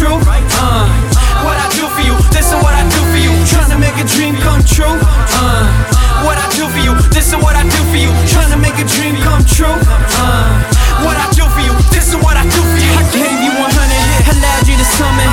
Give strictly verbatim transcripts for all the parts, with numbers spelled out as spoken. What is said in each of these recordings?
true. Uh, what I do for you, this is what I do for you. Tryna make a dream come true. Uh, what I do for you, this is what I do for you. Tryna make a dream come true. Uh, what I do for you, this is what I do for you. I gave you one hundred, allowed you to summon.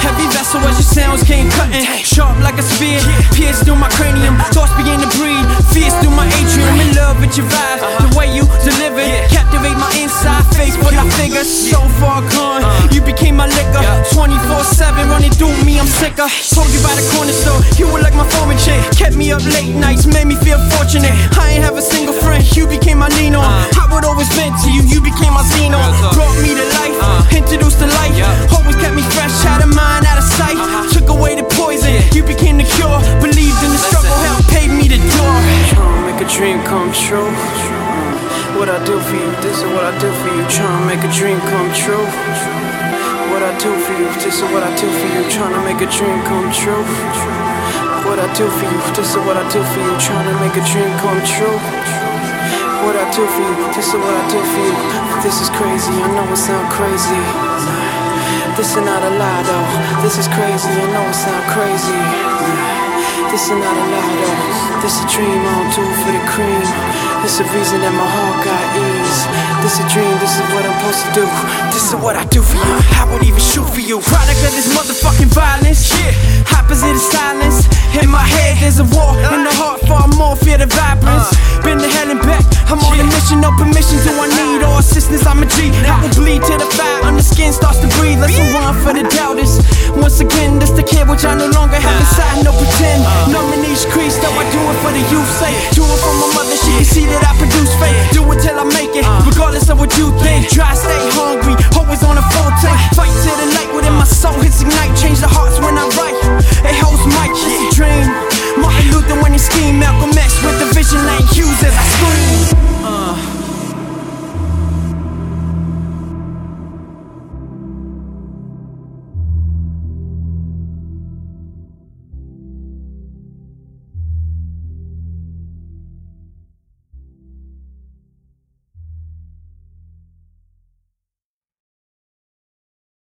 Heavy vessel as your sounds came cutting. Sharp like a spear, pierced through my cranium. Thoughts began to breed, fears through my atrium. In love with your vibe, the way you deliver. Captivate my inside face, but I figure so far gone. You became my liquor, twenty-four seven running through me, I'm sicker. Told you by the corner store, you were like my former chick. Kept me up late nights, made me feel fortunate. I ain't have a single friend, you became my lean on. I would always vent to you, you became my scene on. Brought me to life, introduced to life. Always kept me fresh, out of mind, out of sight. Took away the poison, you became the cure. Believed in the struggle, hell paved me the door. Tryna make a dream come true. What I do for you, this is what I do for you. Tryna make a dream come true. What I do for you, this is what I do for you. Trying to make a dream come true. What I do for you, this is what I do for you. Trying to make a dream come true. What I do for you, this is what I do for you. This is crazy, I know it sound crazy. This is not a lie though. This is crazy, I know it sound crazy. This is not a lie though. This is a dream I don't do for the cream. This is a reason that my heart got ease. This a dream, this is what I'm supposed to do. This is what I do for you, I won't even shoot for you. Product of this motherfucking violence, yeah. Opposite of silence. In my head there's a war, in the heart far more fear the vibrance. Been to hell and back, I'm on a mission, no permission. Do I need all assistance? I'm a G, I will bleed to the fire, and the skin starts to breathe. Let's rewind for the doubters. Once again, this the kid which I no longer have inside, no pretend. Numb in each crease, though I do it for the youth sake. Do it for my mother, she can see that I produce faith. Do it till I make it, regardless of what you think. Try stay hungry, always on a full tank. Fight to the light within my soul, hits ignite. Change the hearts when I write, it holds might. It's a dream, Martin Luther when he schemed. Malcolm X with the vision like Hughes as I